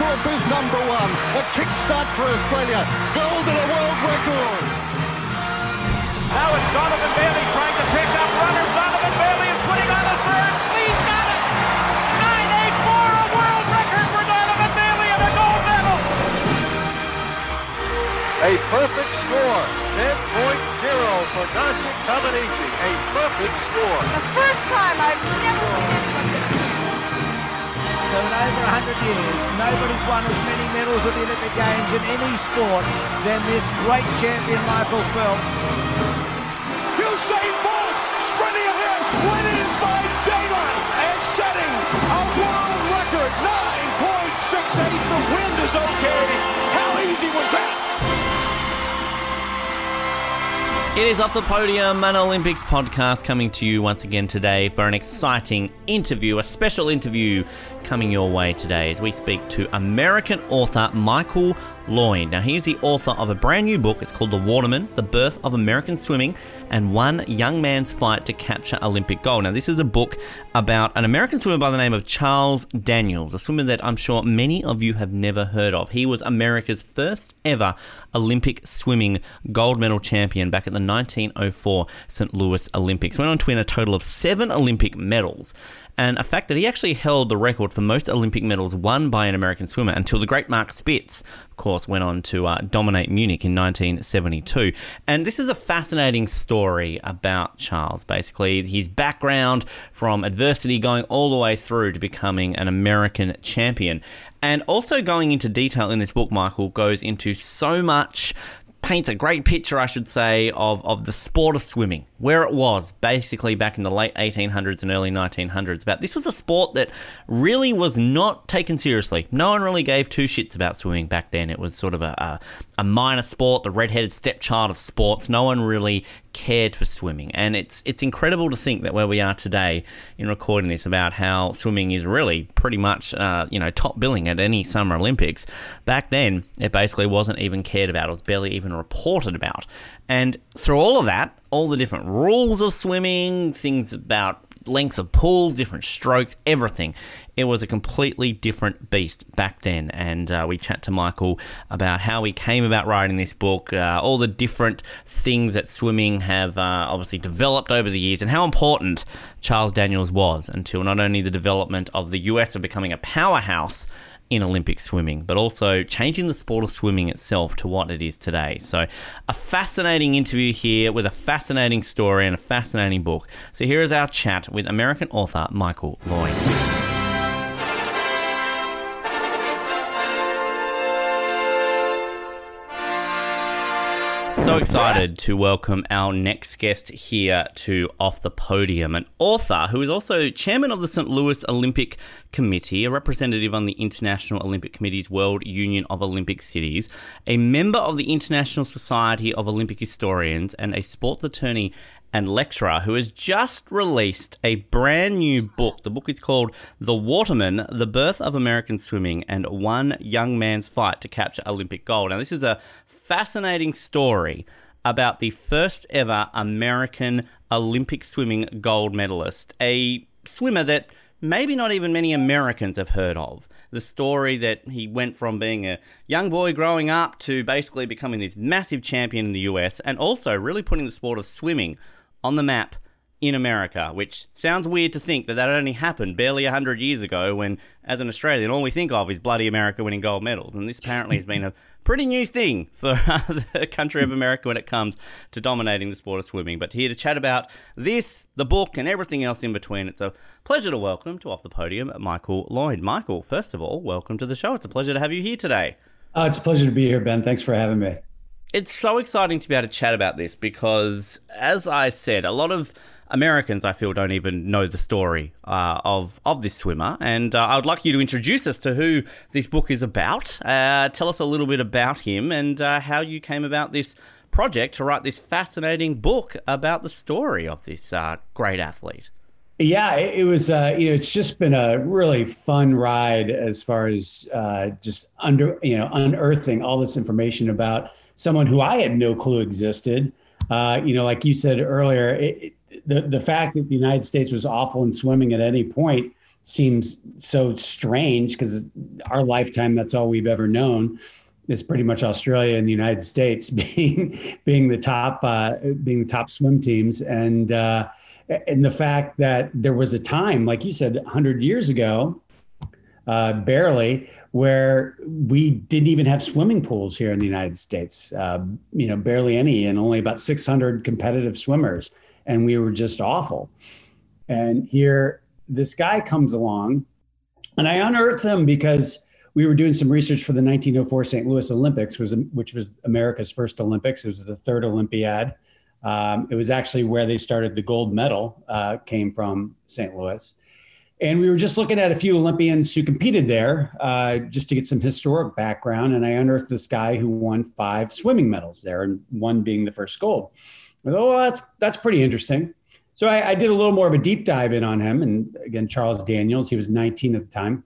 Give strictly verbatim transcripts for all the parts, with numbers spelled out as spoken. record boost number one. A kickstart for Australia. Gold and a world record. Now it's Donovan Bailey trying to pick up runners. Donovan Bailey is putting on a third. He's got it. nine eighty-four, a world record for Donovan Bailey and a gold medal. A perfect score. ten point oh for Nadia Comaneci. A perfect score. The first time I've never seen it. So in over one hundred years, nobody's won as many medals at the Olympic Games in any sport than this great champion, Michael Phelps. Usain Bolt sprinting ahead, winning by daylight and setting a world record, nine point six eight. The wind is okay. How easy was that? It is Off the Podium, an Olympics podcast coming to you once again today for an exciting interview, a special interview coming your way today as we speak to American author Michael Loynd. Now, he's the author of a brand new book. It's called The Waterman, The Birth of American Swimming and One Young Man's Fight to Capture Olympic Gold. Now, this is a book about an American swimmer by the name of Charles Daniels, a swimmer that I'm sure many of you have never heard of. He was America's first ever Olympic swimming gold medal champion back at the nineteen oh four Saint Louis Olympics. Went on to win a total of seven Olympic medals. And a fact that he actually held the record for most Olympic medals won by an American swimmer until the great Mark Spitz, of course, went on to uh, dominate Munich in nineteen seventy-two. And this is a fascinating story about Charles, basically his background from adversity going all the way through to becoming an American champion. And also going into detail in this book, Michael goes into so much, paints a great picture, I should say, of, of the sport of swimming, where it was basically back in the late eighteen hundreds and early nineteen hundreds. About this was a sport that really was not taken seriously. No one really gave two shits about swimming back then. It was sort of a, a, a minor sport, the redheaded stepchild of sports. No one really cared for swimming. And it's it's incredible to think that where we are today in recording this, about how swimming is really pretty much, uh, you know, top billing at any Summer Olympics. Back then, it basically wasn't even cared about. It was barely even reported about. And through all of that, all the different rules of swimming, things about lengths of pools, different strokes, everything. It was a completely different beast back then. And uh, we chat to Michael about how he came about writing this book, uh, all the different things that swimming have uh, obviously developed over the years, and how important Charles Daniels was until not only the development of the U S of becoming a powerhouse in Olympic swimming, but also changing the sport of swimming itself to what it is today. So a fascinating interview here with a fascinating story and a fascinating book. So here is our chat with American author Michael Loynd. So excited to welcome our next guest here to Off the Podium, an author who is also chairman of the Saint Louis Olympic Committee, a representative on the International Olympic Committee's World Union of Olympic Cities, a member of the International Society of Olympic Historians, and a sports attorney and lecturer who has just released a brand new book. The book is called The Waterman, The Birth of American Swimming and One Young Man's Fight to Capture Olympic Gold. Now, this is a fascinating story about the first ever American Olympic swimming gold medalist, a swimmer that maybe not even many Americans have heard of. The story that he went from being a young boy growing up to basically becoming this massive champion in the U S, and also really putting the sport of swimming on the map in America, which sounds weird to think that that only happened barely one hundred years ago when, as an Australian, all we think of is bloody America winning gold medals. And this apparently has been a pretty new thing for uh, the country of America when it comes to dominating the sport of swimming. But here to chat about this, the book, and everything else in between, it's a pleasure to welcome to Off the Podium Michael Loynd. Michael, first of all, welcome to the show. It's a pleasure to have you here today. Oh, it's a pleasure to be here, Ben. Thanks for having me. It's so exciting to be able to chat about this because, as I said, a lot of Americans, I feel, don't even know the story uh, of of this swimmer. And uh, I would like you to introduce us to who this book is about. Uh, tell us a little bit about him and uh, how you came about this project to write this fascinating book about the story of this uh, great athlete. Yeah, it, it was, uh, you know, it's just been a really fun ride as far as uh, just under, you know, unearthing all this information about someone who I had no clue existed. Uh, you know, like you said earlier, it, it, the the fact that the United States was awful in swimming at any point seems so strange because our lifetime, that's all we've ever known, is pretty much Australia and the United States being being the top uh, being the top swim teams. And uh, and the fact that there was a time, like you said, one hundred years ago, uh, barely, where we didn't even have swimming pools here in the United States, uh, you know, barely any, and only about six hundred competitive swimmers. And we were just awful. And here this guy comes along, and I unearthed him because we were doing some research for the nineteen oh four Saint Louis Olympics, which was America's first Olympics. It was the third Olympiad. Um, it was actually where they started the gold medal, uh, came from Saint Louis. And we were just looking at a few Olympians who competed there, uh, just to get some historic background. And I unearthed this guy who won five swimming medals there, and one being the first gold. I thought, well, that's, that's pretty interesting. So I, I did a little more of a deep dive in on him. And again, Charles Daniels, he was nineteen at the time.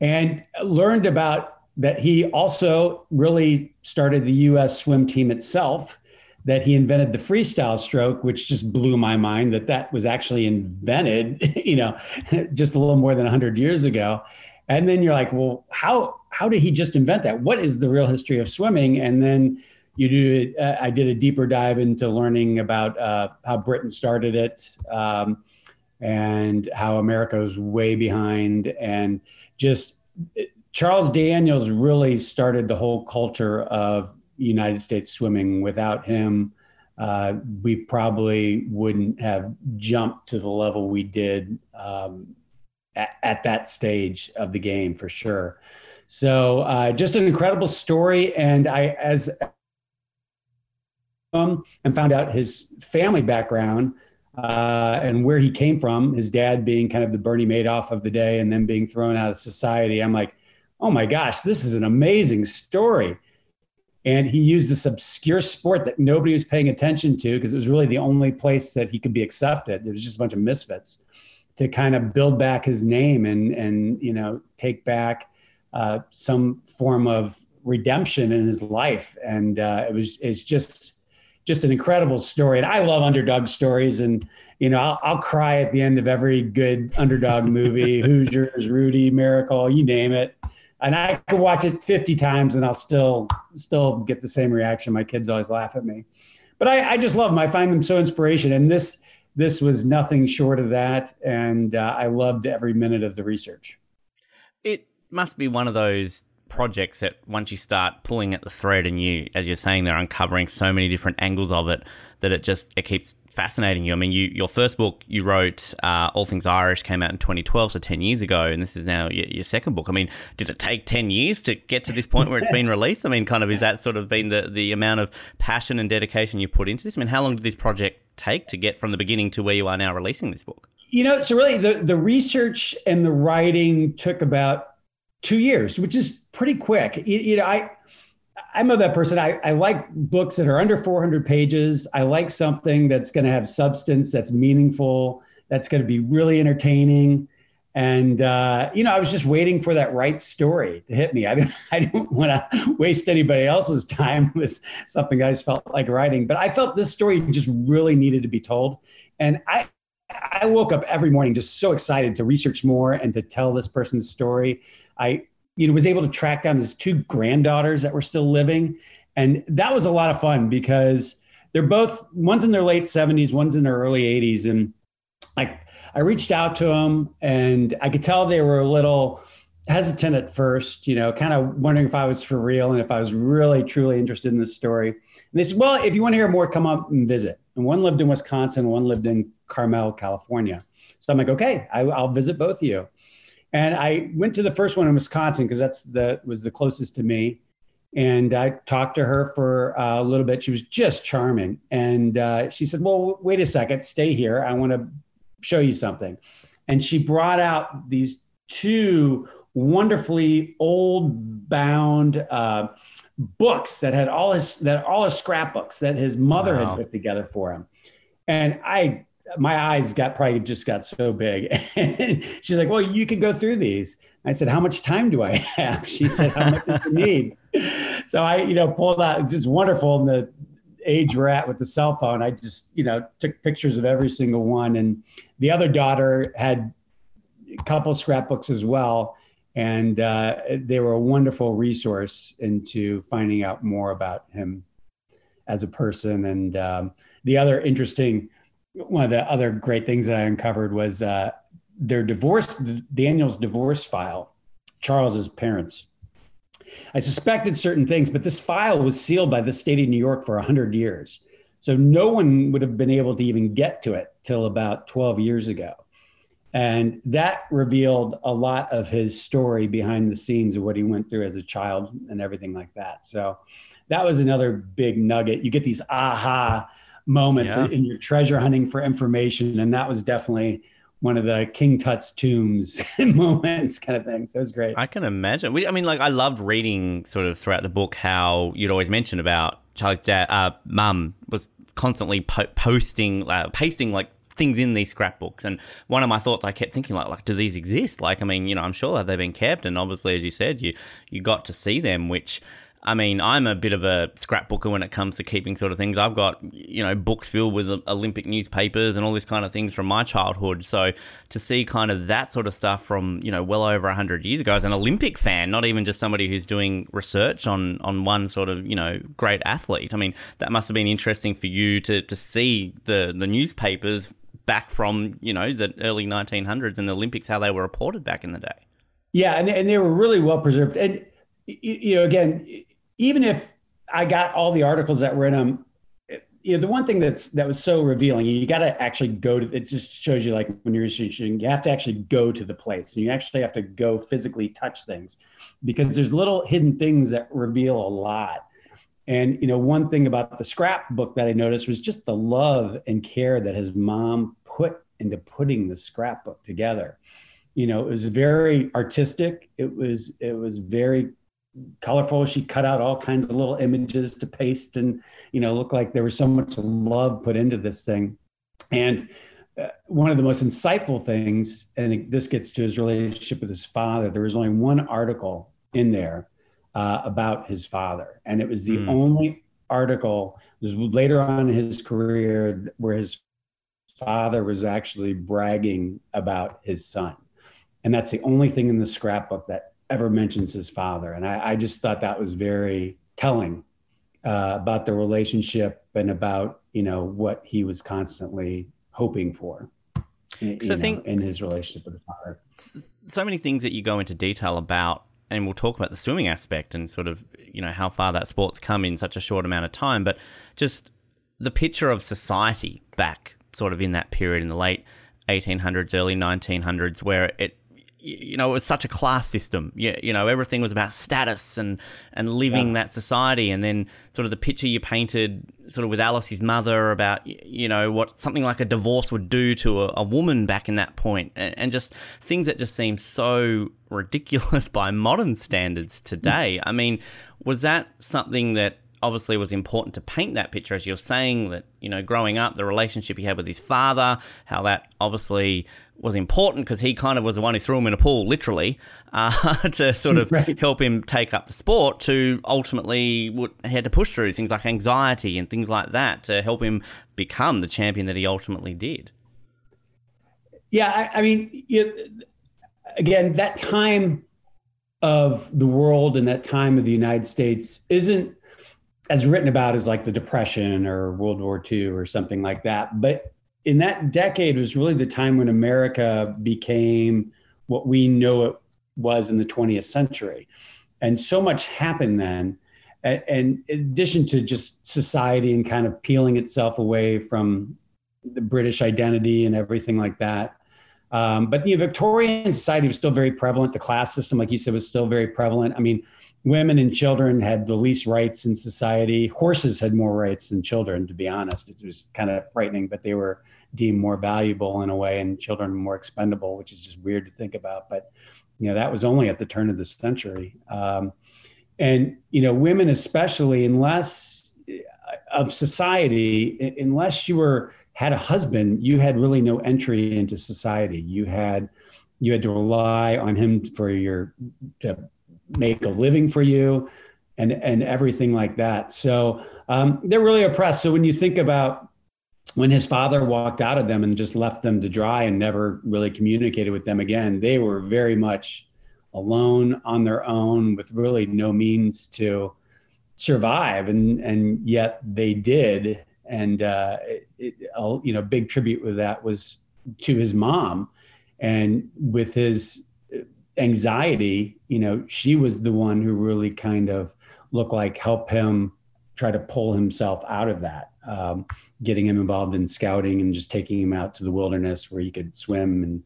And learned about that he also really started the U S swim team itself, that he invented the freestyle stroke, which just blew my mind that that was actually invented, you know, just a little more than one hundred years ago. And then you're like, well, how how did he just invent that? What is the real history of swimming? And then you do. Uh, I did a deeper dive into learning about uh, how Britain started it, um, and how America was way behind. And just Charles Daniels really started the whole culture of United States swimming. Without him, uh, we probably wouldn't have jumped to the level we did um, at, at that stage of the game, for sure. So uh, just an incredible story. And I, as um, and found out his family background, Uh, and where he came from, his dad being kind of the Bernie Madoff of the day and then being thrown out of society. I'm like, oh my gosh, this is an amazing story. And he used this obscure sport that nobody was paying attention to because it was really the only place that he could be accepted. It was just a bunch of misfits to kind of build back his name and, and you know, take back uh, some form of redemption in his life. And uh, it was it's just... just an incredible story. And I love underdog stories. And, you know, I'll, I'll cry at the end of every good underdog movie, Hoosiers, Rudy, Miracle, you name it. And I could watch it fifty times and I'll still, still get the same reaction. My kids always laugh at me, but I, I just love them. I find them so inspirational. And this, this was nothing short of that. And uh, I loved every minute of the research. It must be one of those projects that once you start pulling at the thread and you, as you're saying, they're uncovering so many different angles of it that it just, it keeps fascinating you. I mean, you, your first book you wrote, uh, All Things Irish, came out in twenty twelve, so ten years ago, and this is now your, your second book. I mean, did it take ten years to get to this point where it's been released? I mean, kind of, is that sort of been the, the amount of passion and dedication you put into this? I mean, how long did this project take to get from the beginning to where you are now releasing this book? You know, so really the, the research and the writing took about two years, which is pretty quick. You, you know, I, I'm of that person. I, I like books that are under four hundred pages. I like something that's going to have substance, that's meaningful, that's going to be really entertaining. And, uh, you know, I was just waiting for that right story to hit me. I mean, I didn't want to waste anybody else's time with something I just felt like writing, but I felt this story just really needed to be told. And I, I woke up every morning just so excited to research more and to tell this person's story. I, you know, was able to track down his two granddaughters that were still living. And that was a lot of fun because they're both, one's in their late seventies, one's in their early eighties. And I, I reached out to them and I could tell they were a little hesitant at first, you know, kind of wondering if I was for real and if I was really, truly interested in this story. And they said, well, if you want to hear more, come up and visit. And one lived in Wisconsin, one lived in Carmel, California. So I'm like, okay, I, I'll visit both of you. And I went to the first one in Wisconsin because that's the was the closest to me. And I talked to her for a little bit. She was just charming. And uh, she said, well, wait a second, stay here. I want to show you something. And she brought out these two wonderfully old bound uh, books that had all his, that all his scrapbooks that his mother wow. had put together for him. And I, my eyes got probably just got so big. And she's like, well, you can go through these. I said, how much time do I have? She said, how much do you need? So I, you know, pulled out, it's just wonderful in the age we're at with the cell phone. I just, you know, took pictures of every single one. And the other daughter had a couple scrapbooks as well. And uh, they were a wonderful resource into finding out more about him as a person. And um, the other interesting, one of the other great things that I uncovered was uh, their divorce, Daniels' divorce file, Charles's parents. I suspected certain things, but this file was sealed by the state of New York for one hundred years. So no one would have been able to even get to it till about twelve years ago. And that revealed a lot of his story behind the scenes of what he went through as a child and everything like that. So that was another big nugget. You get these aha moments yeah. in your treasure hunting for information. And that was definitely one of the King Tut's tombs moments kind of thing. So it was great. I can imagine. We, I mean, like I loved reading sort of throughout the book how you'd always mention about Charlie's dad, uh, mum was constantly po- posting, uh, pasting like, things in these scrapbooks. And one of my thoughts, I kept thinking like, like, do these exist? Like, I mean, you know, I'm sure they've been kept. And obviously, as you said, you, you got to see them, which, I mean, I'm a bit of a scrapbooker when it comes to keeping sort of things. I've got, you know, books filled with Olympic newspapers and all these kind of things from my childhood. So to see kind of that sort of stuff from, you know, well over one hundred years ago as an Olympic fan, not even just somebody who's doing research on on one sort of, you know, great athlete. I mean, that must have been interesting for you to to see the the newspapers back from, you know, the early nineteen hundreds and the Olympics, how they were reported back in the day. Yeah, and they, and they were really well preserved. And, you know, again, even if I got all the articles that were in them, you know, the one thing that's that was so revealing, you got to actually go to, it just shows you like when you're researching, you have to actually go to the place and you actually have to go physically touch things because there's little hidden things that reveal a lot. And, you know, one thing about the scrapbook that I noticed was just the love and care that his mom put into putting the scrapbook together. You know, it was very artistic. It was, it was very colorful. She cut out all kinds of little images to paste and, you know, looked like there was so much love put into this thing. And uh, one of the most insightful things, and this gets to his relationship with his father, there was only one article in there Uh, about his father. And it was the mm. only article, it was later on in his career, where his father was actually bragging about his son. And that's the only thing in the scrapbook that ever mentions his father. And I, I just thought that was very telling uh, about the relationship and about, you know, what he was constantly hoping for. You know, I think in his relationship with his father. So many things that you go into detail about, and we'll talk about the swimming aspect and sort of, you know, how far that sport's come in such a short amount of time, but just the picture of society back sort of in that period in the late eighteen hundreds, early nineteen hundreds, where it, you know, it was such a class system. You, you know, everything was about status and, and living yeah. that society. And then sort of the picture you painted sort of with Alice's mother about, you know, what something like a divorce would do to a, a woman back in that point, and, and just things that just seem so ridiculous by modern standards today. I mean, was that something that obviously was important to paint that picture, as you're saying that, you know, growing up, the relationship he had with his father, how that obviously was important because he kind of was the one who threw him in a pool, literally, uh, to sort of right. help him take up the sport, to ultimately what he had to push through things like anxiety and things like that to help him become the champion that he ultimately did. Yeah, I, I mean, you, again, that time of the world and that time of the United States isn't as written about as like the Depression or World War Two or something like that, but in that decade was really the time when America became what we know it was in the twentieth century. And so much happened then. And in addition to just society and kind of peeling itself away from the British identity and everything like that. Um, but the you know, Victorian society was still very prevalent. The class system, like you said, was still very prevalent. I mean, women and children had the least rights in society. Horses had more rights than children, to be honest. It was kind of frightening, but they were deemed more valuable in a way, and children were more expendable, which is just weird to think about. But, you know, that was only at the turn of the century. Um, and, you know, women especially, unless of society, unless you were had a husband, you had really no entry into society. You had you had to rely on him for your to, make a living for you and, and everything like that. So um, they're really oppressed. So when you think about when his father walked out of them and just left them to dry and never really communicated with them again, they were very much alone on their own with really no means to survive. And, and yet they did. And, uh, it, you know, big tribute with that was to his mom, and with his anxiety, you know, she was the one who really kind of looked like helped him try to pull himself out of that. Um, getting him involved in scouting and just taking him out to the wilderness where he could swim and,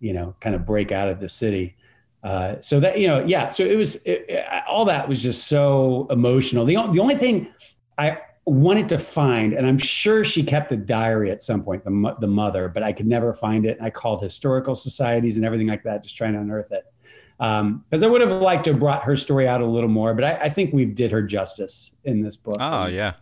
you know, kind of break out of the city. Uh, so that, you know, yeah, so it was, it, it, all that was just so emotional. The, the only thing I wanted to find, and I'm sure she kept a diary at some point, the, the mother, but I could never find it. And I called historical societies and everything like that, just trying to unearth it. Um, because I would have liked to have brought her story out a little more, but I, I think we did her justice in this book. Oh, and, yeah.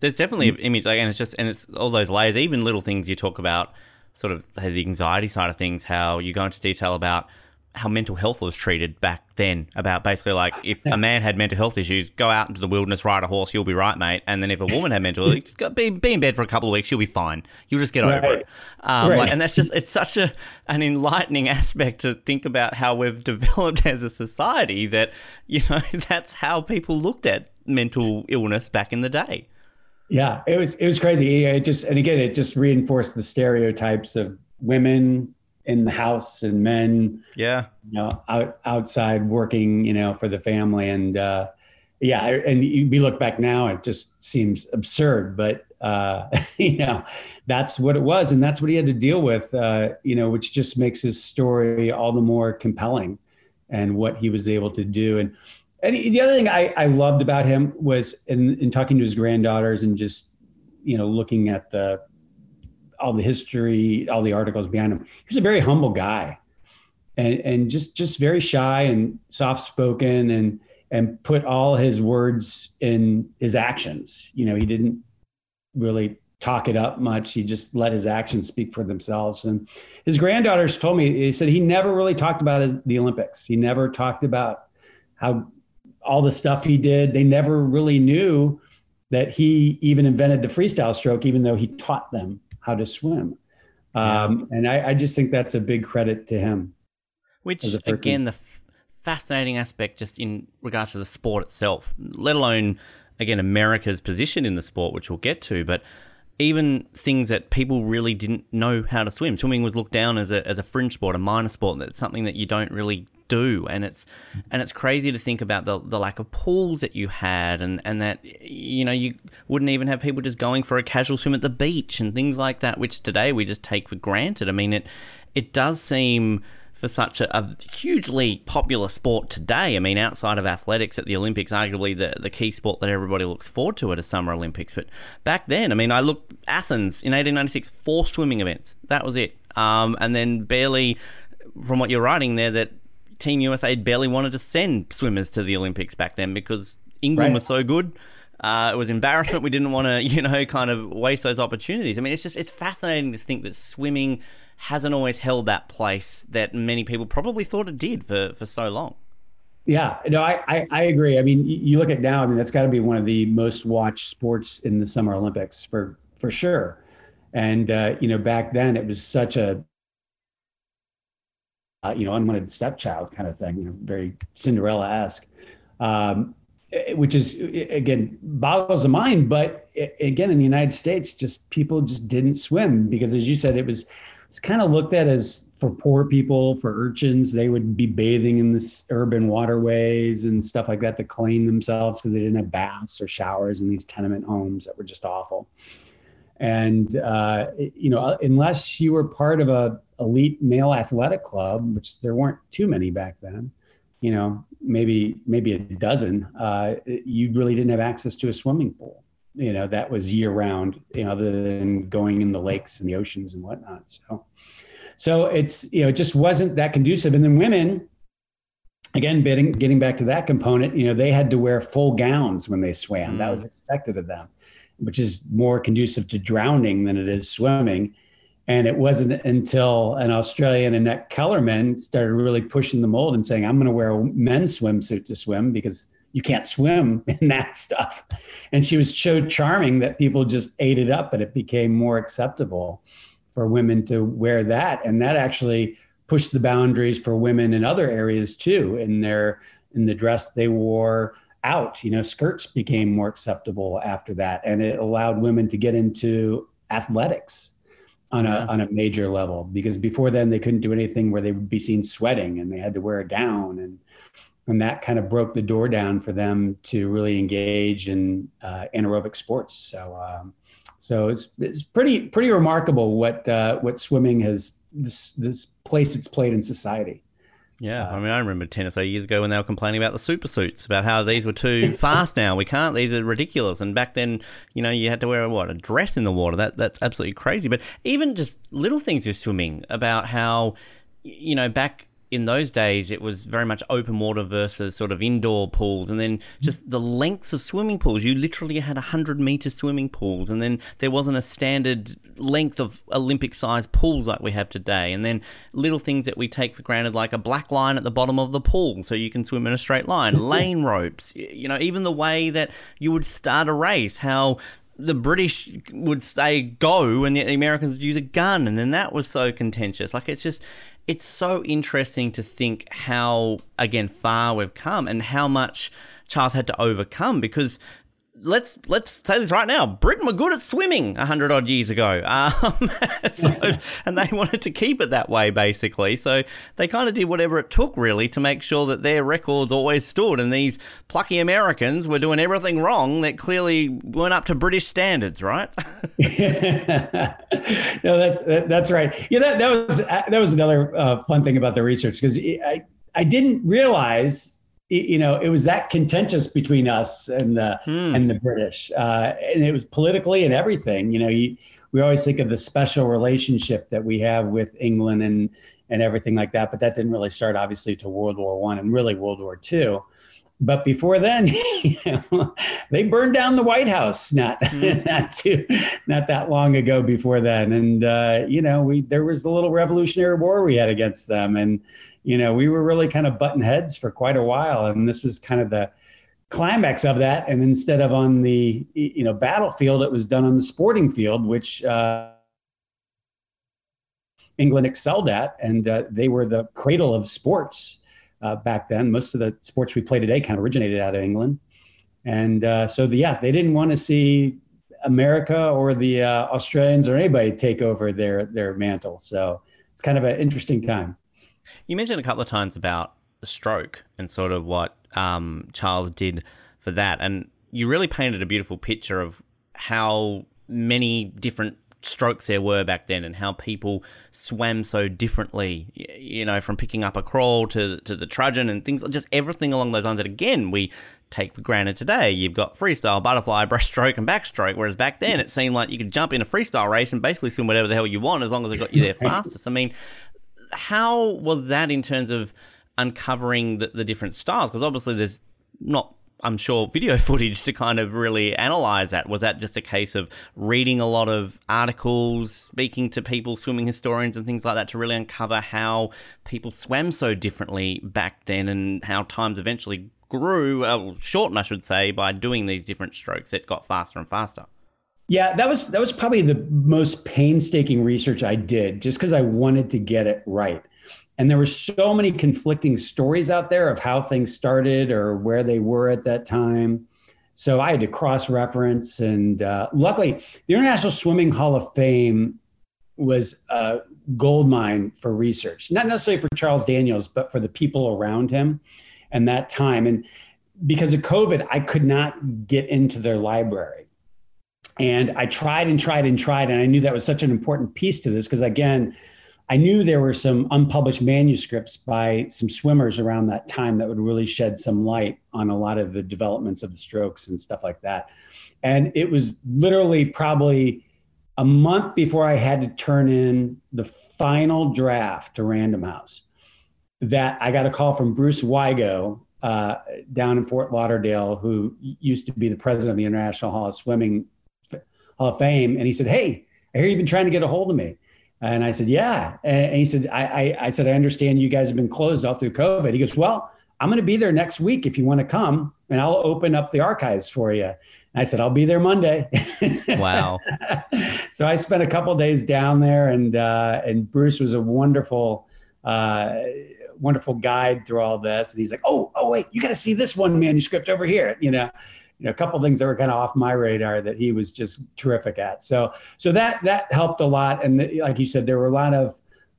There's definitely an image, like, and it's just, and it's all those layers, even little things you talk about, sort of the anxiety side of things, how you go into detail about how mental health was treated back then, about basically like if a man had mental health issues, go out into the wilderness, ride a horse, you'll be right, mate. And then if a woman had mental health, just be, be in bed for a couple of weeks, you'll be fine. You'll just get right. over it. Um, right. like, and that's just, it's such a an enlightening aspect to think about how we've developed as a society that, you know, that's how people looked at mental illness back in the day. Yeah, it was it was crazy. It just, and again, it just reinforced the stereotypes of women in the house and men, yeah, you know, out outside working, you know, for the family, and uh, yeah, and you, we look back now, it just seems absurd, but uh, you know, that's what it was, and that's what he had to deal with, uh, you know, which just makes his story all the more compelling, and what he was able to do. And. And the other thing I, I loved about him was in, in talking to his granddaughters and just, you know, looking at the all the history, all the articles behind him. He was a very humble guy, and and just just very shy and soft spoken, and and put all his words in his actions. You know, he didn't really talk it up much. He just let his actions speak for themselves. And his granddaughters told me, they said he never really talked about his, the Olympics. He never talked about how all the stuff he did. They never really knew that he even invented the freestyle stroke, even though he taught them how to swim. Yeah. Um, and I, I just think that's a big credit to him. Which, again, the f- fascinating aspect just in regards to the sport itself, let alone, again, America's position in the sport, which we'll get to, but even things that people really didn't know how to swim. Swimming was looked down as a as a fringe sport, a minor sport, and it's something that you don't really do, and it's and it's crazy to think about the the lack of pools that you had, and and that, you know, you wouldn't even have people just going for a casual swim at the beach and things like that, which today we just take for granted. I mean, it it does seem for such a, a hugely popular sport today. I mean, outside of athletics at the Olympics, arguably the, the key sport that everybody looks forward to at a Summer Olympics. But back then, I mean, I looked, Athens in eighteen ninety-six, four swimming events. That was it. Um, and then barely, from what you're writing there, that Team U S A barely wanted to send swimmers to the Olympics back then because England right. was so good. Uh, it was embarrassment. We didn't want to, you know, kind of waste those opportunities. I mean, it's just, it's fascinating to think that swimming hasn't always held that place that many people probably thought it did for, for so long. Yeah, no, I, I, I agree. I mean, you look at now, I mean, that's gotta be one of the most watched sports in the Summer Olympics for, for sure. And, uh, you know, back then it was such a, Uh, you know, unwanted stepchild kind of thing, you know, very Cinderella-esque, um, which is, again, boggles the mind. But again, in the United States, just people just didn't swim because, as you said, it was it's kind of looked at as for poor people, for urchins. They would be bathing in this urban waterways and stuff like that to clean themselves because they didn't have baths or showers in these tenement homes that were just awful. And, uh, you know, unless you were part of a elite male athletic club, which there weren't too many back then, you know, maybe, maybe a dozen, uh, you really didn't have access to a swimming pool, you know, that was year round, you know, other than going in the lakes and the oceans and whatnot. So, so it's, you know, it just wasn't that conducive. And then women, again, getting, getting back to that component, you know, they had to wear full gowns when they swam. Mm-hmm. That was expected of them, which is more conducive to drowning than it is swimming. And it wasn't until an Australian, Annette Kellerman, started really pushing the mold and saying, I'm going to wear a men's swimsuit to swim because you can't swim in that stuff. And she was so charming that people just ate it up, and it became more acceptable for women to wear that. And that actually pushed the boundaries for women in other areas too, in their, in the dress they wore out. You know, skirts became more acceptable after that. And it allowed women to get into athletics on a, yeah. on a major level, because before then they couldn't do anything where they would be seen sweating, and they had to wear a gown. And, and that kind of broke the door down for them to really engage in uh, anaerobic sports. So, um, so it's, it's pretty, pretty remarkable what, uh, what swimming has, this, this place it's played in society. Yeah, I mean, I remember ten or so years ago when they were complaining about the super suits, about how these were too fast now. We can't, these are ridiculous. And back then, you know, you had to wear a, what, a dress in the water. That That's absolutely crazy. But even just little things with swimming, about how, you know, back in those days, it was very much open water versus sort of indoor pools. And then just the lengths of swimming pools. You literally had one hundred metre swimming pools. And then there wasn't a standard length of Olympic-sized pools like we have today. And then little things that we take for granted, like a black line at the bottom of the pool so you can swim in a straight line, lane ropes, you know, even the way that you would start a race, how the British would say go and the Americans would use a gun. And then that was so contentious. Like, it's just, it's so interesting to think how, again, far we've come and how much Charles had to overcome. Because let's let's say this right now, Britain were good at swimming a hundred odd years ago. Um, so, and they wanted to keep it that way, basically. So they kind of did whatever it took, really, to make sure that their records always stood. And these plucky Americans were doing everything wrong that clearly weren't up to British standards, right? No, that's, that, that's right. Yeah, that, that was that was another uh, fun thing about the research, because I, I didn't realize, you know, it was that contentious between us and the hmm. and the British, uh, and it was politically and everything. You know, you, we always think of the special relationship that we have with England and and everything like that, but that didn't really start, obviously, to World War One and really World War Two. But before then, you know, they burned down the White House not mm. not too not that long ago before then, and uh, you know, we there was the little Revolutionary War we had against them, and you know, we were really kind of butting heads for quite a while. And this was kind of the climax of that. And instead of on the, you know, battlefield, it was done on the sporting field, which uh, England excelled at. And uh, they were the cradle of sports uh, back then. Most of the sports we play today kind of originated out of England. And uh, so, the, yeah, they didn't want to see America or the uh, Australians or anybody take over their their mantle. So it's kind of an interesting time. You mentioned a couple of times about the stroke and sort of what um, Charles did for that, and you really painted a beautiful picture of how many different strokes there were back then and how people swam so differently, you know, from picking up a crawl to, to the trudgeon and things, just everything along those lines that, again, we take for granted today. You've got freestyle, butterfly, breaststroke and backstroke, whereas back then it seemed like you could jump in a freestyle race and basically swim whatever the hell you want as long as it got you there fastest. I mean, how was that in terms of uncovering the, the different styles? Because obviously there's not, I'm sure, video footage to kind of really analyse that. Was that just a case of reading a lot of articles, speaking to people, swimming historians and things like that, to really uncover how people swam so differently back then and how times eventually grew, uh, shortened, I should say, by doing these different strokes that got faster and faster? Yeah, that was that was probably the most painstaking research I did, just because I wanted to get it right. And there were so many conflicting stories out there of how things started or where they were at that time. So I had to cross-reference. And uh, luckily, the International Swimming Hall of Fame was a goldmine for research, not necessarily for Charles Daniels, but for the people around him and that time. And because of COVID, I could not get into their library. And I tried and tried and tried, and I knew that was such an important piece to this because, again, I knew there were some unpublished manuscripts by some swimmers around that time that would really shed some light on a lot of the developments of the strokes and stuff like that. And it was literally probably a month before I had to turn in the final draft to Random House that I got a call from Bruce Wygo, uh, down in Fort Lauderdale, who used to be the president of the International Hall of Swimming Hall of Fame. And he said, "Hey, I hear you've been trying to get a hold of me." And I said, "Yeah." And he said, I, I, I said, "I understand you guys have been closed all through COVID." He goes, "Well, I'm going to be there next week if you want to come, and I'll open up the archives for you. And I said, I'll be there Monday. Wow. So I spent a couple of days down there, and uh, and Bruce was a wonderful, uh, wonderful guide through all this. And he's like, oh, oh, wait, you got to see this one manuscript over here. You know, you know, a couple of things that were kind of off my radar that he was just terrific at. So so that that helped a lot. And the, like you said, there were a lot of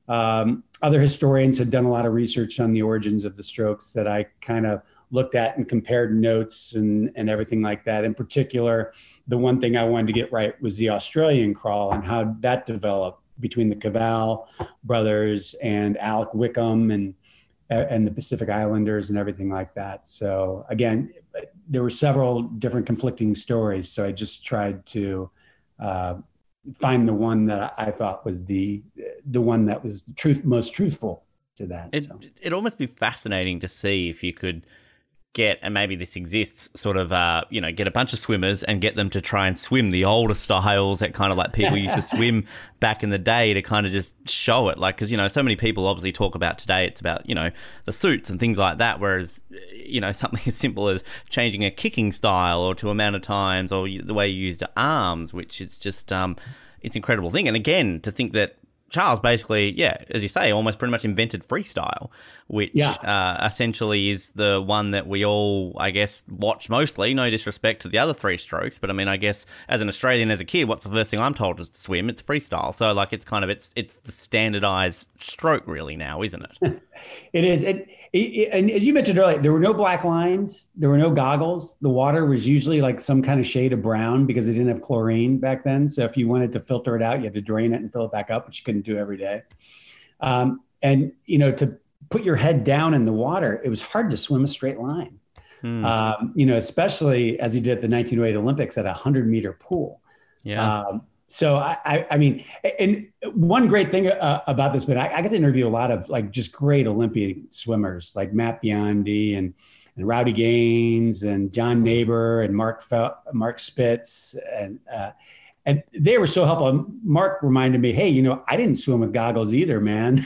um, other historians had done a lot of research on the origins of the strokes that I kind of looked at and compared notes and, and everything like that. In particular, the one thing I wanted to get right was the Australian crawl and how that developed between the Cavill brothers and Alec Wickham and and the Pacific Islanders and everything like that. So again, there were several different conflicting stories. So I just tried to uh, find the one that I thought was the the one that was the truth, most truthful to that. It, so. It'd almost be fascinating to see if you could get, and maybe this exists, sort of, uh, you know, get a bunch of swimmers and get them to try and swim the older styles that kind of like people used to swim back in the day to kind of just show it. Like, because, you know, so many people obviously talk about today, it's about, you know, the suits and things like that. Whereas, you know, something as simple as changing a kicking style or to amount of times or the way you use the arms, which is just, um, it's an incredible thing. And again, to think that Charles basically, yeah, as you say, almost pretty much invented freestyle, which yeah. uh, essentially is the one that we all, I guess, watch mostly. No disrespect to the other three strokes, but I mean, I guess as an Australian, as a kid, what's the first thing I'm told is to swim? It's freestyle. So, like, it's kind of it's it's the standardized stroke, really, now, isn't it? It is. It, it, and as you mentioned earlier, there were no black lines. There were no goggles. The water was usually like some kind of shade of brown because they didn't have chlorine back then. So if you wanted to filter it out, you had to drain it and fill it back up, which you couldn't do every day. Um, and, you know, to put your head down in the water, it was hard to swim a straight line, hmm. um, you know, especially as he did at the nineteen oh eight Olympics at a one hundred meter pool. Yeah. Um, So I, I mean, and one great thing uh, about this, but I, I got to interview a lot of like just great Olympic swimmers, like Matt Biondi and and Rowdy Gaines and John Naber and Mark Fel- Mark Spitz, and uh, and they were so helpful. Mark reminded me, hey, you know, I didn't swim with goggles either, man.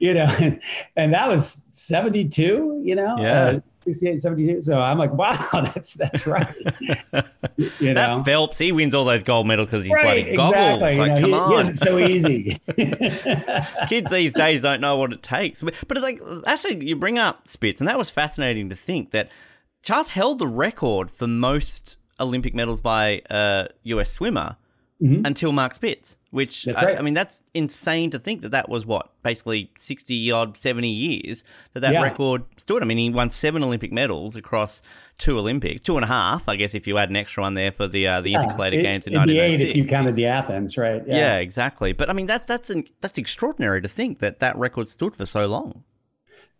You know, and, and that was seventy-two. You know, yeah. Uh, sixty-eight, seventy-two. So I'm like, wow, that's that's right. You know? That Phelps, he wins all those gold medals because he's right, bloody goggles. Exactly. Like, you know, come he, on. It's so easy. Kids these days don't know what it takes. But it's like, actually, you bring up Spitz, and that was fascinating to think that Charles held the record for most Olympic medals by a U S swimmer mm-hmm. until Mark Spitz, which, right. I, I mean, that's insane to think that that was what, basically sixty-odd, seventy years that that yeah. record stood. I mean, he won seven Olympic medals across two Olympics, two and a half, I guess, if you add an extra one there for the uh, the yeah. Intercalated it, Games in, in nineteen oh six. If you counted the Athens, right? Yeah, yeah exactly. But, I mean, that that's an, that's extraordinary to think that that record stood for so long.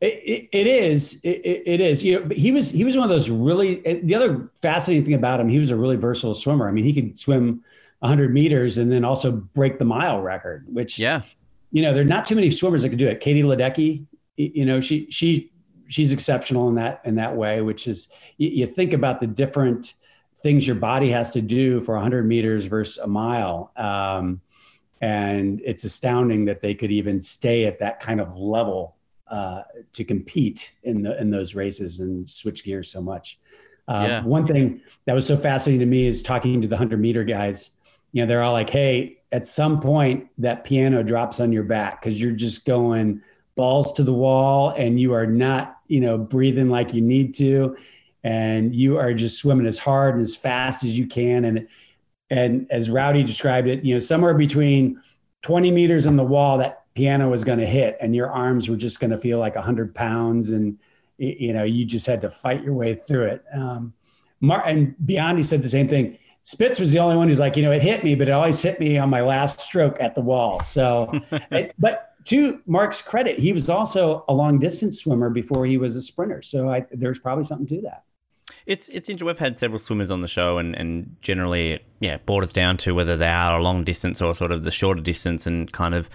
It, it, it is. It, it is. You know, but he was he was one of those really – the other fascinating thing about him, he was a really versatile swimmer. I mean, he could swim – one hundred meters and then also break the mile record, which, yeah, you know, there are not too many swimmers that can do it. Katie Ledecky, you know, she she she's exceptional in that in that way, which is you, you think about the different things your body has to do for one hundred meters versus a mile. Um, and it's astounding that they could even stay at that kind of level uh, to compete in the in those races and switch gears so much. Uh, yeah. One thing that was so fascinating to me is talking to the one hundred meter guys. You know, they're all like, hey, at some point that piano drops on your back because you're just going balls to the wall and you are not, you know, breathing like you need to. And you are just swimming as hard and as fast as you can. And and as Rowdy described it, you know, somewhere between twenty meters on the wall, that piano was going to hit and your arms were just going to feel like one hundred pounds. And, you know, you just had to fight your way through it. Um, Mar- and Biondi said the same thing. Spitz was the only one who's like, you know, it hit me, but it always hit me on my last stroke at the wall. So, it, but to Mark's credit, he was also a long distance swimmer before he was a sprinter. So I, there's probably something to that. It's it's interesting. We've had several swimmers on the show, and, and generally, it, yeah, borders down to whether they are a long distance or sort of the shorter distance, and kind of,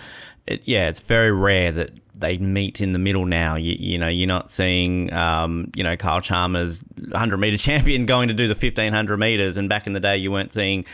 it, yeah, it's very rare that they meet in the middle now. You, you know, you're not seeing, um, you know, Kyle Chalmers, one hundred meter champion, going to do the fifteen hundred meters, and back in the day, you weren't seeing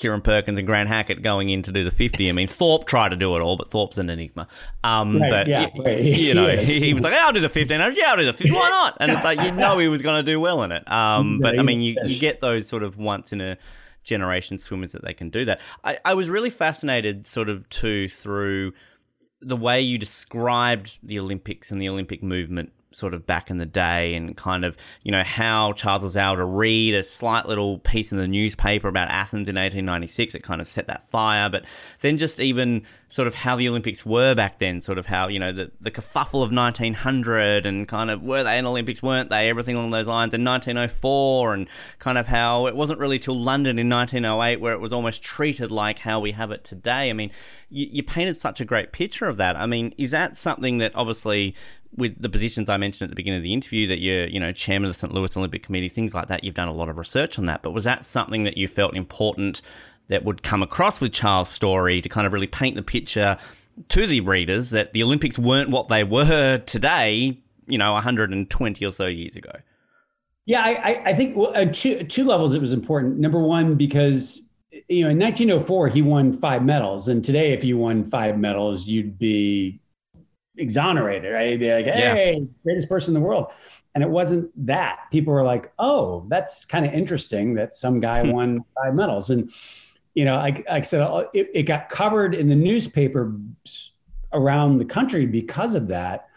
Kieran Perkins and Grant Hackett going in to do the fifty. I mean, Thorpe tried to do it all, but Thorpe's an enigma. Um, right, but, yeah, y- right. you know, yes. he, he was like, I'll do the fifteen hundred. Yeah, I'll do the fifty. Why not? And it's like, you know he was going to do well in it. Um, but, I mean, you, you get those sort of once-in-a-generation swimmers that they can do that. I, I was really fascinated sort of too through the way you described the Olympics and the Olympic movement sort of back in the day, and kind of, you know, how Charles was able to read a slight little piece in the newspaper about Athens in eighteen ninety-six. It kind of set that fire. But then just even sort of how the Olympics were back then, sort of how, you know, the, the kerfuffle of nineteen hundred and kind of were they in Olympics, weren't they, everything along those lines, in nineteen oh four, and kind of how it wasn't really till London in nineteen oh eight where it was almost treated like how we have it today. I mean, you, you painted such a great picture of that. I mean, is that something that obviously, with the positions I mentioned at the beginning of the interview, that you're, you know, chairman of the Saint Louis Olympic Committee, things like that, you've done a lot of research on that. But was that something that you felt important that would come across with Charles' story to kind of really paint the picture to the readers that the Olympics weren't what they were today, you know, one hundred twenty or so years ago? Yeah, I, I think well, uh, two, two levels it was important. Number one, because, you know, in nineteen oh four, he won five medals. And today, if you won five medals, you'd be exonerated, right? You'd be like, hey, yeah. greatest person in the world. And it wasn't that. People were like, oh, that's kind of interesting that some guy won five medals. And, you know, like, like I said, it, it got covered in the newspaper around the country because of that.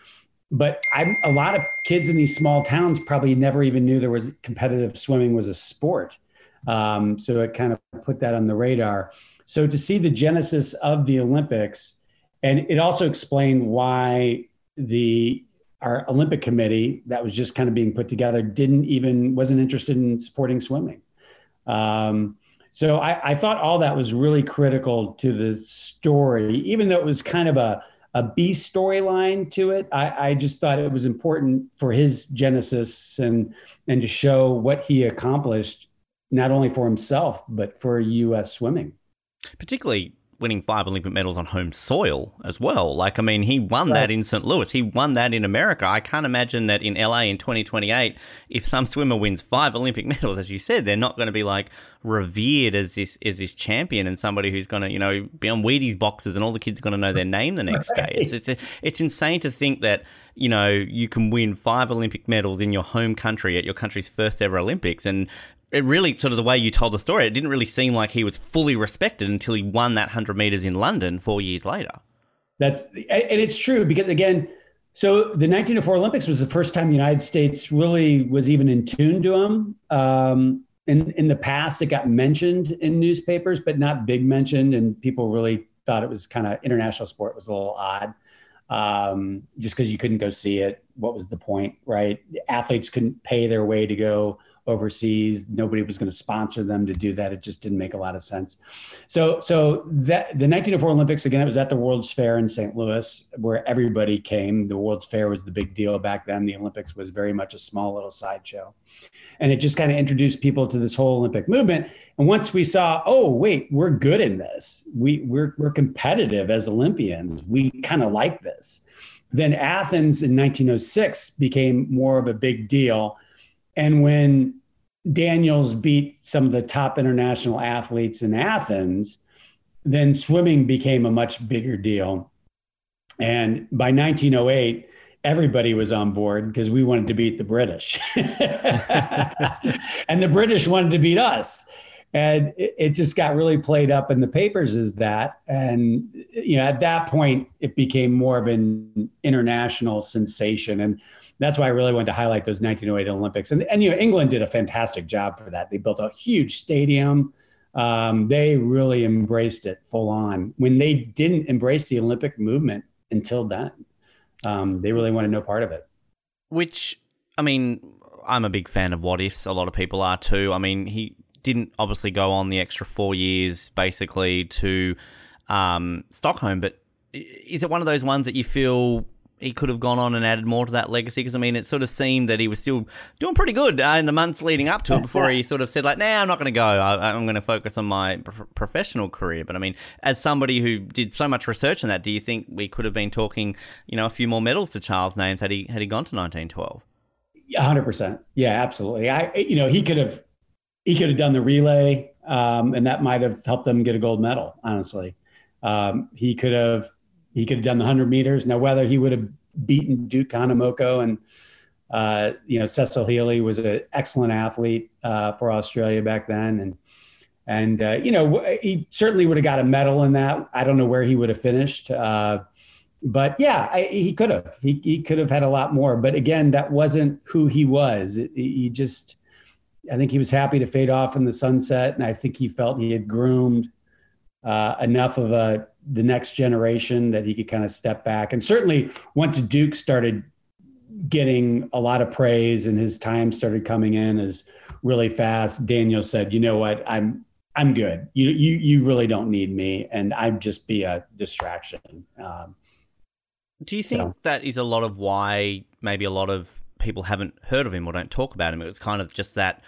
But I'm, a lot of kids in these small towns probably never even knew there was competitive swimming was a sport. Um, so it kind of put that on the radar. So to see the genesis of the Olympics, and it also explained why the our Olympic committee that was just kind of being put together didn't even, wasn't interested in supporting swimming. Um, so I, I thought all that was really critical to the story, even though it was kind of a, a B storyline to it. I, I just thought it was important for his genesis and and to show what he accomplished, not only for himself, but for U S swimming. Particularly winning five Olympic medals on home soil as well. Like, I mean, he won right. that in Saint Louis. He won that in America. I can't imagine that in L A in twenty twenty-eight, if some swimmer wins five Olympic medals, as you said, they're not going to be like revered as this as this champion and somebody who's going to, you know, be on Wheaties boxes and all the kids are going to know their name the next right. day. It's, it's it's insane to think that, you know, you can win five Olympic medals in your home country at your country's first ever Olympics. And it really, sort of the way you told the story, it didn't really seem like he was fully respected until he won that one hundred meters in London four years later. That's, and it's true because, again, so the nineteen oh four Olympics was the first time the United States really was even in tune to him. Um, in, in the past, it got mentioned in newspapers, but not big mentioned, and people really thought it was kind of international sport. It was a little odd um, just because you couldn't go see it. What was the point, right? Athletes couldn't pay their way to go overseas. Nobody was going to sponsor them to do that. It just didn't make a lot of sense. So, so that the nineteen oh four Olympics, again, it was at the World's Fair in Saint Louis where everybody came. The World's Fair was the big deal back then. The Olympics was very much a small little sideshow. And it just kind of introduced people to this whole Olympic movement. And once we saw, oh, wait, we're good in this. We, we're, we're competitive as Olympians. We kind of like this. Then Athens in nineteen oh six became more of a big deal. And when Daniels beat some of the top international athletes in Athens, then swimming became a much bigger deal. And by nineteen oh eight, everybody was on board because we wanted to beat the British. And the British wanted to beat us. And it, it just got really played up in the papers as that. And, you know, at that point, it became more of an international sensation. And that's why I really wanted to highlight those nineteen oh eight Olympics. And, and you know, England did a fantastic job for that. They built a huge stadium. Um, they really embraced it full on when they didn't embrace the Olympic movement until then. Um, they really wanted no part of it. Which, I mean, I'm a big fan of What Ifs. A lot of people are too. I mean, he didn't obviously go on the extra four years basically to um, Stockholm, but is it one of those ones that you feel he could have gone on and added more to that legacy? Because, I mean, it sort of seemed that he was still doing pretty good uh, in the months leading up to it before he sort of said, like, nah, I'm not going to go. I, I'm going to focus on my pro- professional career. But, I mean, as somebody who did so much research on that, do you think we could have been talking, you know, a few more medals to Charles' names had he had he gone to nineteen twelve? one hundred percent. Yeah, absolutely. I, you know, he could have he could have done the relay. Um, and that might have helped them get a gold medal, honestly. Um, he could have he could have done the one hundred meters. Now, whether he would have beaten Duke Kahanamoku and, uh, you know, Cecil Healy was an excellent athlete uh, for Australia back then. And, and uh, you know, he certainly would have got a medal in that. I don't know where he would have finished. Uh, but, yeah, I, he could have. He, he could have had a lot more. But, again, that wasn't who he was. It, he just – I think he was happy to fade off in the sunset. And I think he felt he had groomed uh, enough of a, the next generation that he could kind of step back. And certainly once Duke started getting a lot of praise and his time started coming in as really fast, Daniel said, you know what, I'm, I'm good. You, you, you really don't need me. And I'd just be a distraction. Um, Do you think so. That is a lot of why maybe a lot of people haven't heard of him or don't talk about him? It was kind of just that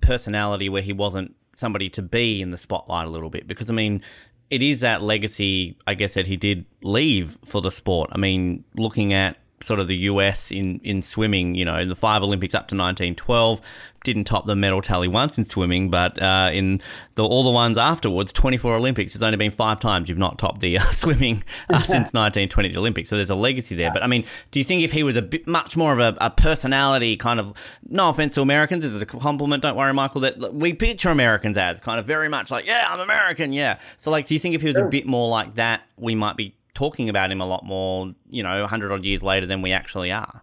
personality where he wasn't somebody to be in the spotlight a little bit, because I mean it is that legacy, I guess, that he did leave for the sport. I mean, looking at sort of the U S in in swimming, you know, in the five Olympics up to nineteen twelve, didn't top the medal tally once in swimming, but uh, in the all the ones afterwards, twenty-four Olympics, it's only been five times you've not topped the uh, swimming uh, since nineteen twenty the Olympics. So there's a legacy there. But I mean, do you think if he was a bit much more of a, a personality, kind of, no offense to Americans, this is a compliment, don't worry, Michael, that we picture Americans as kind of very much like, yeah, I'm American, yeah. So like, do you think if he was a bit more like that, we might be talking about him a lot more, you know, one hundred odd years later than we actually are?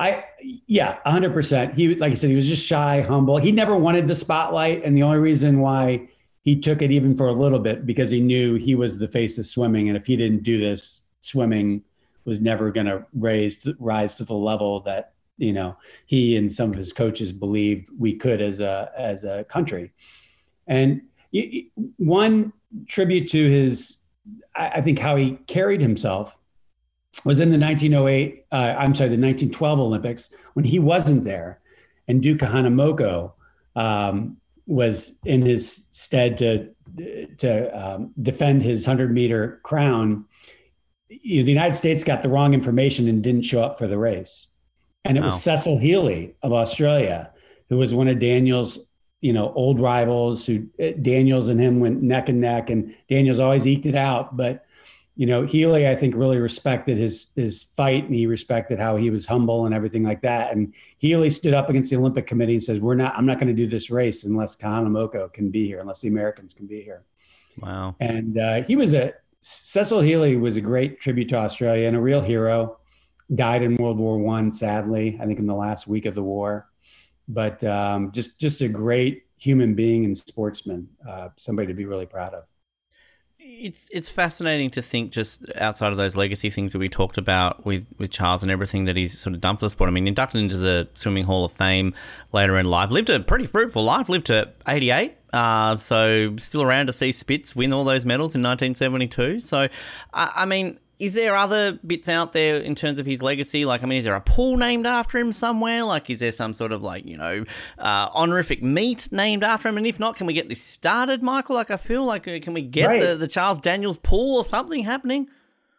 I, yeah, one hundred percent. He, like I said, he was just shy, humble. He never wanted the spotlight. And the only reason why he took it even for a little bit, because he knew he was the face of swimming. And if he didn't do this, swimming was never going to raise, rise to the level that, you know, he and some of his coaches believed we could as a, as a country. And one tribute to his, I think how he carried himself was in the nineteen oh eight, uh, I'm sorry, the nineteen twelve Olympics, when he wasn't there and Duke Kahanamoku um, was in his stead to, to um, defend his one hundred meter crown. You know, the United States got the wrong information and didn't show up for the race. And it wow. was Cecil Healy of Australia, who was one of Daniel's, you know, old rivals, who Daniels and him went neck and neck, and Daniels always eked it out. But, you know, Healy, I think, really respected his, his fight, and he respected how he was humble and everything like that. And Healy stood up against the Olympic committee and says, we're not, I'm not going to do this race unless Kahanamoku can be here, unless the Americans can be here. Wow. And uh, he was a, Cecil Healy was a great tribute to Australia and a real hero. Died in World War One, sadly, I think in the last week of the war. But um, just just a great human being and sportsman, uh, somebody to be really proud of. It's it's fascinating to think, just outside of those legacy things that we talked about with, with Charles and everything that he's sort of done for the sport. I mean, inducted into the Swimming Hall of Fame later in life, lived a pretty fruitful life, lived to eighty-eight. Uh, so still around to see Spitz win all those medals in nineteen seventy-two. So, I, I mean... Is there other bits out there in terms of his legacy? Like, I mean, is there a pool named after him somewhere? Like, is there some sort of, like, you know, uh, honorific meet named after him? And if not, can we get this started, Michael? Like, I feel like, uh, can we get right. the, the Charles Daniels pool or something happening?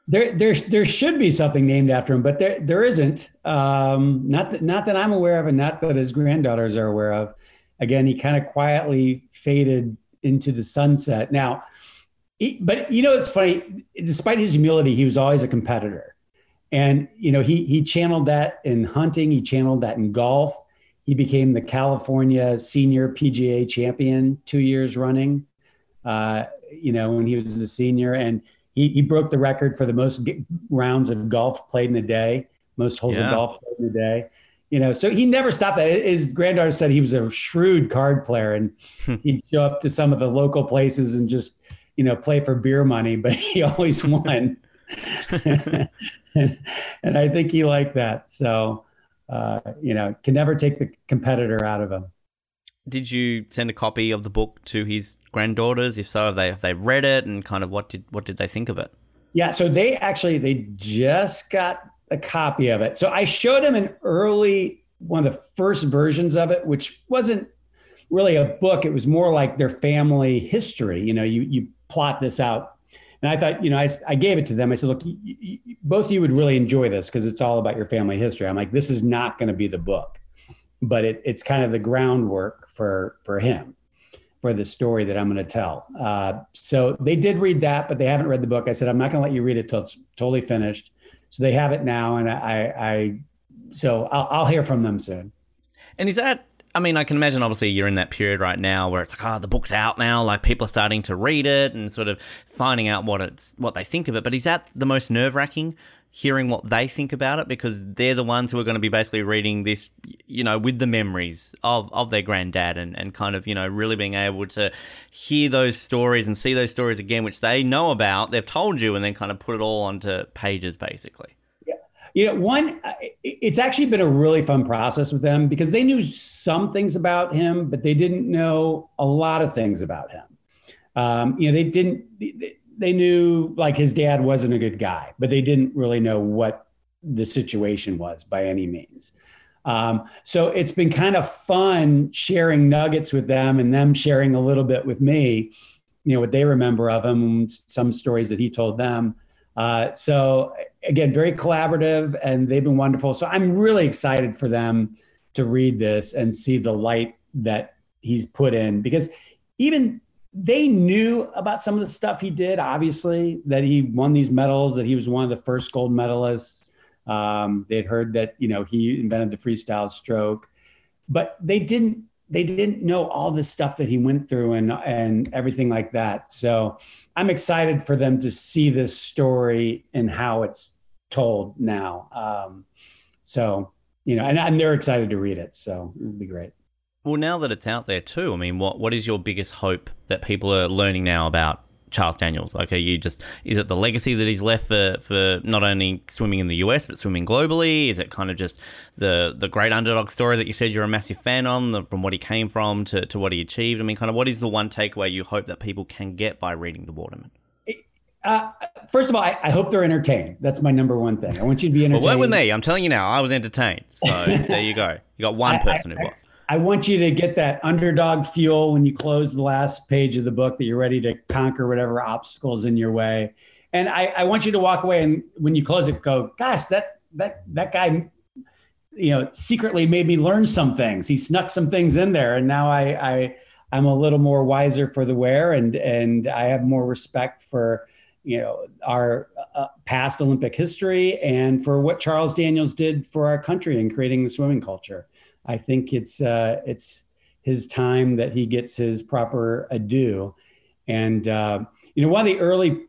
There, there, there should be something named after him, but there, there isn't. Um, not that, not that I'm aware of, and not that his granddaughters are aware of. Again, he kind of quietly faded into the sunset. Now, He, but, you know, it's funny, despite his humility, he was always a competitor. And, you know, he he channeled that in hunting. He channeled that in golf. He became the California senior P G A champion two years running, uh, you know, when he was a senior. And he, he broke the record for the most rounds of golf played in a day, most holes yeah. of golf played in a day. You know, so he never stopped that. His granddaughter said he was a shrewd card player, and he'd show up to some of the local places and just, you know, play for beer money, but he always won. and, and I think he liked that. So, uh, you know, can never take the competitor out of him. Did you send a copy of the book to his granddaughters? If so, have they, have they read it, and kind of what did, what did they think of it? Yeah. So they actually, they just got a copy of it. So I showed them an early, one of the first versions of it, which wasn't really a book. It was more like their family history. You know, you, you, plot this out. And I thought, you know, I, I gave it to them. I said, look, you, you, both of you would really enjoy this, because it's all about your family history. I'm like, this is not going to be the book, but it, it's kind of the groundwork for, for him, for the story that I'm going to tell. Uh, so they did read that, but they haven't read the book. I said, I'm not going to let you read it till it's totally finished. So they have it now. And I, I so I'll, I'll hear from them soon. And is that, I mean, I can imagine, obviously, you're in that period right now where it's like, oh, the book's out now, like people are starting to read it and sort of finding out what it's, what they think of it. But is that the most nerve-wracking, hearing what they think about it? Because they're the ones who are going to be basically reading this, you know, with the memories of, of their granddad and, and kind of, you know, really being able to hear those stories and see those stories again, which they know about, they've told you, and then kind of put it all onto pages, basically. You know, one, it's actually been a really fun process with them because they knew some things about him, but they didn't know a lot of things about him. Um, you know, they didn't, they knew like his dad wasn't a good guy, but they didn't really know what the situation was by any means. Um, so it's been kind of fun sharing nuggets with them and them sharing a little bit with me, you know, what they remember of him, some stories that he told them. Uh, so again, very collaborative, and they've been wonderful. So I'm really excited for them to read this and see the light that he's put in, because even they knew about some of the stuff he did, obviously, that he won these medals, that he was one of the first gold medalists. Um, they'd heard that, you know, he invented the freestyle stroke, but they didn't, they didn't know all the stuff that he went through and, and everything like that. So I'm excited for them to see this story and how it's told now. Um, so, you know, and, and they're excited to read it. So it'll be great. Well, now that it's out there too, I mean, what, what is your biggest hope that people are learning now about Charles Daniels? Like, are you just, is it the legacy that he's left for, for not only swimming in the U S, but swimming globally? Is it kind of just the, the great underdog story that you said you're a massive fan on, the, from what he came from to, to what he achieved? I mean, kind of what is the one takeaway you hope that people can get by reading The Waterman? Uh, first of all, I, I hope they're entertained. That's my number one thing. I want you to be entertained. Well, were with me. I'm telling you now, I was entertained. So there you go. You got one person I, I, who was. I want you to get that underdog fuel when you close the last page of the book, that you're ready to conquer whatever obstacles in your way. And I, I want you to walk away, and when you close it, go, gosh, that, that, that guy, you know, secretly made me learn some things. He snuck some things in there. And now I, I, I'm a little more wiser for the wear, and, and I have more respect for, you know, our uh, past Olympic history and for what Charles Daniels did for our country in creating the swimming culture. I think it's uh, it's his time that he gets his proper adieu. And, uh, you know, one of the early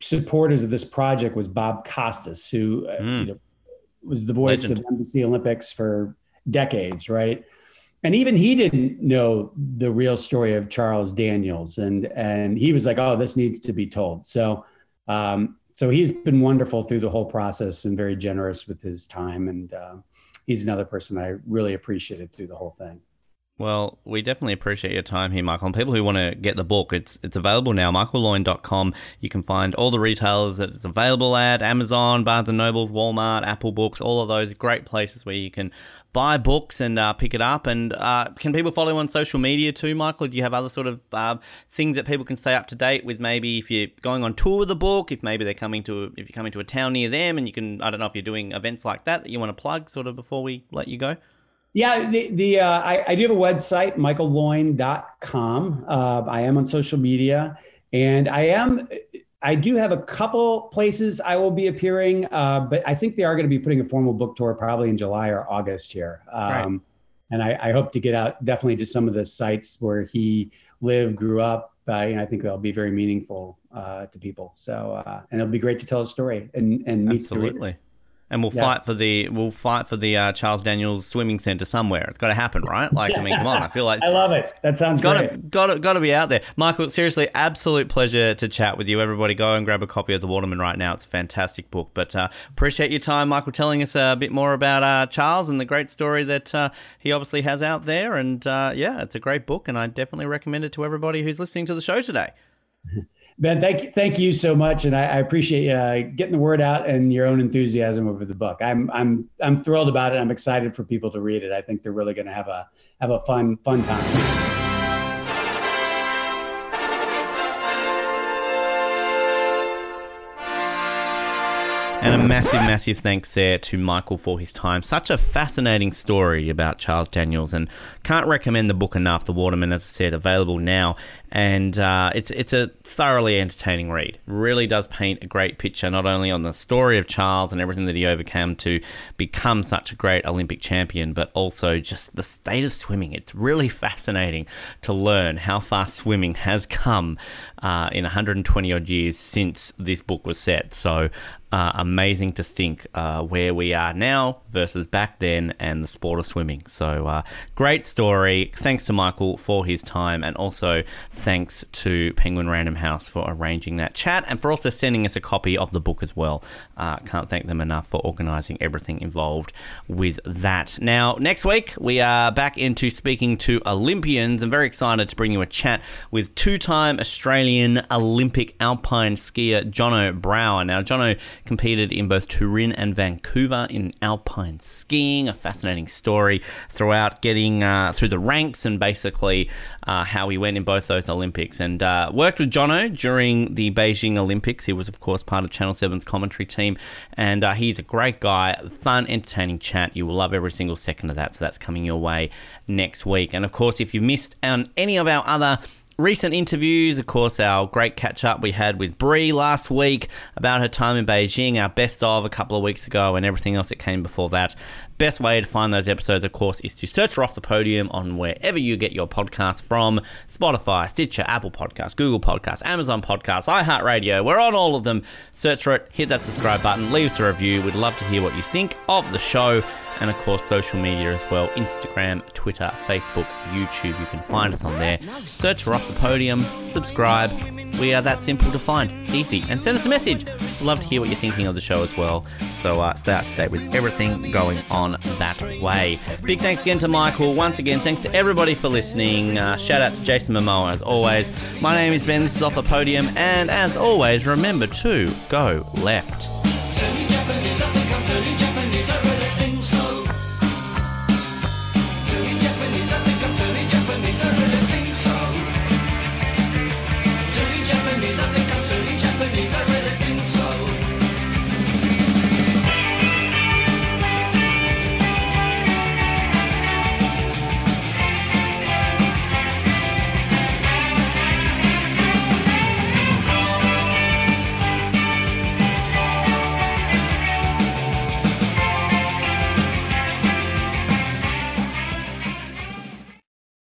supporters of this project was Bob Costas, who uh, mm. you know, was the voice Legend. of N B C Olympics for decades, right? And even he didn't know the real story of Charles Daniels. And and he was like, oh, this needs to be told. So um, so he's been wonderful through the whole process and very generous with his time. And uh, he's another person I really appreciated through the whole thing. Well, we definitely appreciate your time here, Michael. And people who want to get the book, it's it's available now, michael loynd dot com. You can find all the retailers that it's available at, Amazon, Barnes and Noble, Walmart, Apple Books, all of those great places where you can buy books and uh, pick it up. And uh, can people follow on social media too, Michael? Do you have other sort of uh, things that people can stay up to date with? Maybe if you're going on tour with the book, if maybe they're coming to, a, if you're coming to a town near them, and you can, I don't know if you're doing events like that that you want to plug sort of before we let you go. Yeah, the, the uh, I, I do have a website, michael loynd dot com. Uh, I am on social media, and I am I do have a couple places I will be appearing, uh, but I think they are going to be putting a formal book tour probably in July or August here. Um, right. And I, I hope to get out definitely to some of the sites where he lived, grew up. Uh, and I think they'll be very meaningful uh, to people. So uh, and it'll be great to tell a story and and meet the reader. Absolutely. And we'll yeah. fight for the we'll fight for the uh, Charles Daniels Swimming Centre somewhere. It's got to happen, right? Like, I mean, come on. I feel like I love it. That sounds gotta, great. Got to got to be out there, Michael. Seriously, absolute pleasure to chat with you. Everybody, go and grab a copy of The Waterman right now. It's a fantastic book. But uh, appreciate your time, Michael, telling us a bit more about uh, Charles and the great story that uh, he obviously has out there. And uh, yeah, it's a great book, and I definitely recommend it to everybody who's listening to the show today. Ben, thank you, thank you so much, and I, I appreciate uh, getting the word out and your own enthusiasm over the book. I'm I'm I'm thrilled about it. I'm excited for people to read it. I think they're really going to have a have a fun fun time. And a massive, massive thanks there to Michael for his time. Such a fascinating story about Charles Daniels, and can't recommend the book enough, The Waterman, as I said, available now. And uh, it's it's a thoroughly entertaining read. Really does paint a great picture, not only on the story of Charles and everything that he overcame to become such a great Olympic champion, but also just the state of swimming. It's really fascinating to learn how far swimming has come uh, in one hundred twenty odd years since this book was set. So Uh, amazing to think uh, where we are now versus back then, and the sport of swimming. So uh, great story. Thanks to Michael for his time, and also thanks to Penguin Random House for arranging that chat, and for also sending us a copy of the book as well. Uh, can't thank them enough for organising everything involved with that. Now, next week we are back into speaking to Olympians. I'm very excited to bring you a chat with two-time Australian Olympic alpine skier Jono Brown. Now, Jono competed in both Turin and Vancouver in alpine skiing. A fascinating story throughout, getting uh, through the ranks, and basically uh, how he went in both those Olympics. And uh, worked with Jono during the Beijing Olympics. He was, of course, part of Channel seven's commentary team. And uh, he's a great guy. Fun, entertaining chat. You will love every single second of that. So that's coming your way next week. And, of course, if you missed on any of our other recent interviews, of course, our great catch-up we had with Brie last week about her time in Beijing, our best of a couple of weeks ago, and everything else that came before that. Best way to find those episodes, of course, is to search for Off the Podium on wherever you get your podcasts from. Spotify, Stitcher, Apple Podcasts, Google Podcasts, Amazon Podcasts, iHeartRadio. We're on all of them. Search for it, hit that subscribe button, leave us a review. We'd love to hear what you think of the show. And, of course, social media as well. Instagram, Twitter, Facebook, YouTube. You can find us on there. Search for Off the Podium. Subscribe. We are that simple to find. Easy. And send us a message. Love to hear what you're thinking of the show as well. So uh, stay up to date with everything going on that way. Big thanks again to Michael. Once again, thanks to everybody for listening. Uh, shout out to Jason Momoa as always. My name is Ben. This is Off the Podium. And, as always, remember to go left.